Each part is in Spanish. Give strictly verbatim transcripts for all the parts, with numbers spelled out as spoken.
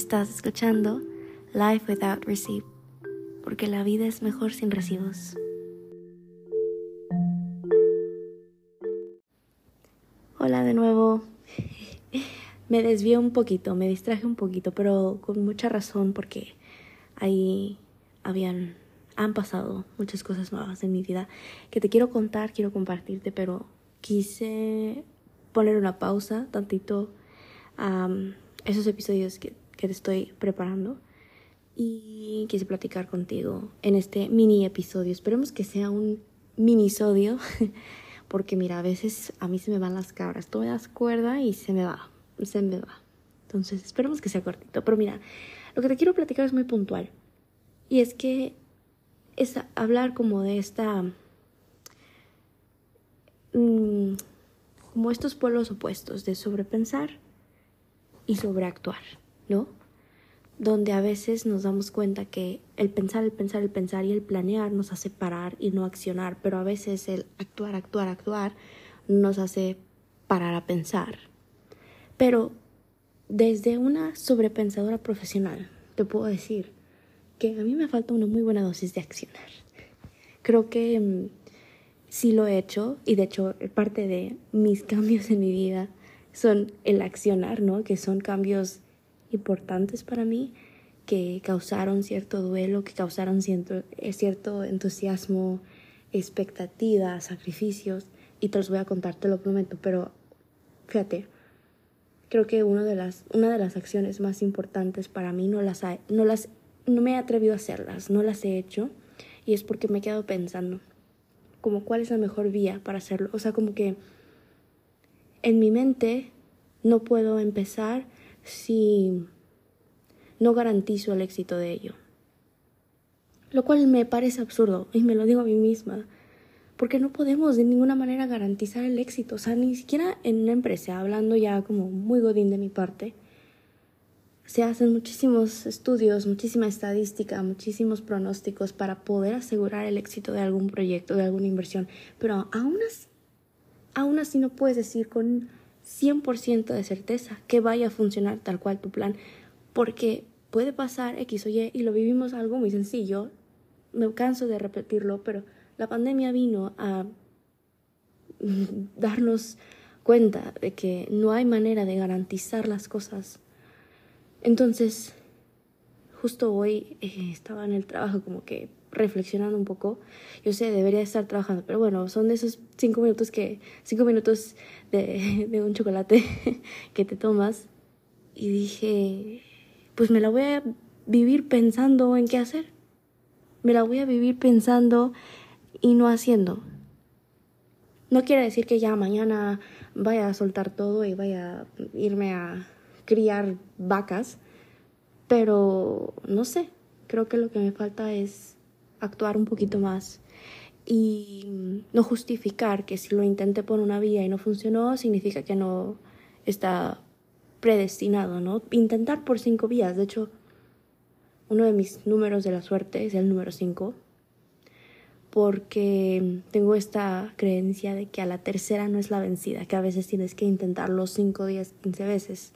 Estás escuchando Life Without Receipt, porque la vida es mejor sin recibos. Hola de nuevo. Me desvié un poquito, me distraje un poquito, pero con mucha razón, porque ahí habían han pasado muchas cosas nuevas en mi vida que te quiero contar, quiero compartirte, pero quise poner una pausa tantito a um, esos episodios que, que te estoy preparando, y quise platicar contigo en este mini episodio. Esperemos que sea un minisodio, porque mira, a veces a mí se me van las cabras, tú me das cuerda y se me va, se me va. Entonces esperemos que sea cortito, pero mira, lo que te quiero platicar es muy puntual, y es que es hablar como de esta, como estos polos opuestos de sobrepensar y sobreactuar, ¿no? Donde a veces nos damos cuenta que el pensar, el pensar, el pensar y el planear nos hace parar y no accionar, pero a veces el actuar, actuar, actuar nos hace parar a pensar. Pero desde una sobrepensadora profesional te puedo decir que a mí me falta una muy buena dosis de accionar. Creo que um, sí lo he hecho, y de hecho parte de mis cambios en mi vida son el accionar, ¿no? Que son cambios importantes para mí, que causaron cierto duelo, que causaron cierto, cierto entusiasmo, expectativas, sacrificios, y te los voy a contar, te lo prometo. Pero fíjate, creo que uno de las, una de las acciones más importantes para mí no las, ha, no las No me he atrevido a hacerlas, no las he hecho, y es porque me he quedado pensando como cuál es la mejor vía para hacerlo. O sea, como que en mi mente no puedo empezar si no garantizo el éxito de ello. Lo cual me parece absurdo, y me lo digo a mí misma, porque no podemos de ninguna manera garantizar el éxito. O sea, ni siquiera en una empresa, hablando ya como muy godín de mi parte, se hacen muchísimos estudios, muchísima estadística, muchísimos pronósticos para poder asegurar el éxito de algún proyecto, de alguna inversión. Pero aún así, aún así no puedes decir con cien por ciento de certeza que vaya a funcionar tal cual tu plan, porque puede pasar X o Y, y lo vivimos algo muy sencillo. Me canso de repetirlo, pero la pandemia vino a darnos cuenta de que no hay manera de garantizar las cosas. Entonces, justo hoy eh, estaba en el trabajo como que reflexionando un poco. Yo sé, debería estar trabajando, pero bueno, son de esos cinco minutos que cinco minutos de, de un chocolate que te tomas. Y dije, pues me la voy a vivir pensando en qué hacer. Me la voy a vivir pensando y no haciendo. No quiere decir que ya mañana vaya a soltar todo y vaya a irme a criar vacas, pero no sé, creo que lo que me falta es actuar un poquito más y no justificar que si lo intenté por una vía y no funcionó, significa que no está predestinado, ¿no? Intentar por cinco vías. De hecho, uno de mis números de la suerte es el número cinco, porque tengo esta creencia de que a la tercera no es la vencida, que a veces tienes que intentarlo cinco, diez, quince veces.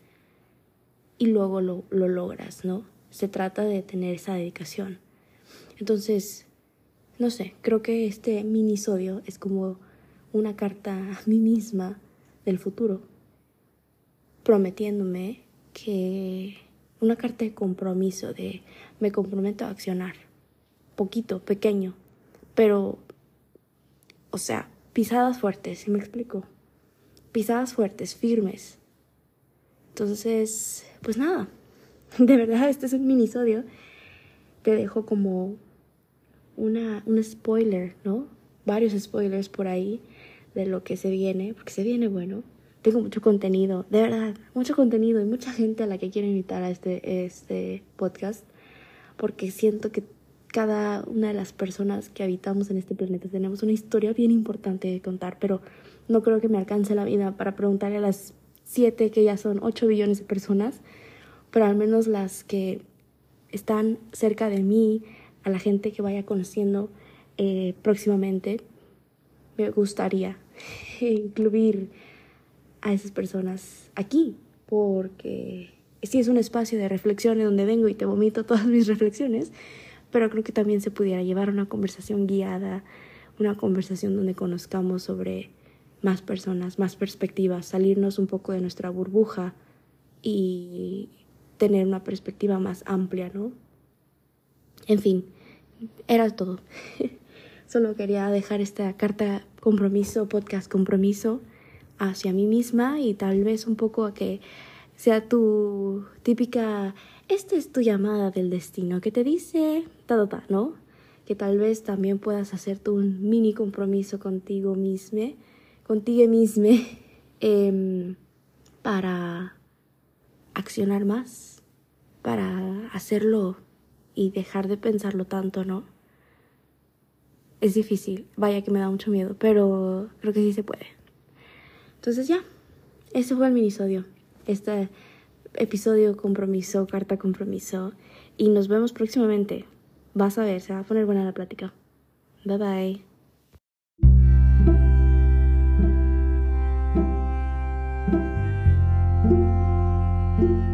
Y luego lo, lo logras, ¿no? Se trata de tener esa dedicación. Entonces, no sé, creo que este minisodio es como una carta a mí misma del futuro, prometiéndome que una carta de compromiso, de me comprometo a accionar, poquito, pequeño, pero, o sea, pisadas fuertes, ¿sí me explico? Pisadas fuertes, firmes. Entonces, pues nada, de verdad, este es un minisodio. Te dejo como una, un spoiler, ¿no? Varios spoilers por ahí de lo que se viene, porque se viene bueno. Tengo mucho contenido, de verdad, mucho contenido, y mucha gente a la que quiero invitar a este, este podcast, porque siento que cada una de las personas que habitamos en este planeta tenemos una historia bien importante de contar, pero no creo que me alcance la vida para preguntarle a las siete, que ya son ocho billones de personas, pero al menos las que están cerca de mí, a la gente que vaya conociendo eh, próximamente, me gustaría incluir a esas personas aquí, porque sí es un espacio de reflexiones donde vengo y te vomito todas mis reflexiones, pero creo que también se pudiera llevar una conversación guiada, una conversación donde conozcamos sobre más personas, más perspectivas, salirnos un poco de nuestra burbuja y tener una perspectiva más amplia, ¿no? En fin, era todo. Solo quería dejar esta carta compromiso, podcast compromiso hacia mí misma y tal vez un poco a que sea tu típica, esta es tu llamada del destino, que te dice ta, ta, ¿no? Que tal vez también puedas hacerte un mini compromiso contigo misma, contigo misma, eh, para accionar más, para hacerlo y dejar de pensarlo tanto, ¿no? Es difícil, vaya que me da mucho miedo, pero creo que sí se puede. Entonces ya, ese fue el minisodio, este episodio compromiso, carta compromiso, y nos vemos próximamente. Vas a ver, se va a poner buena la plática. Bye bye. Thank you.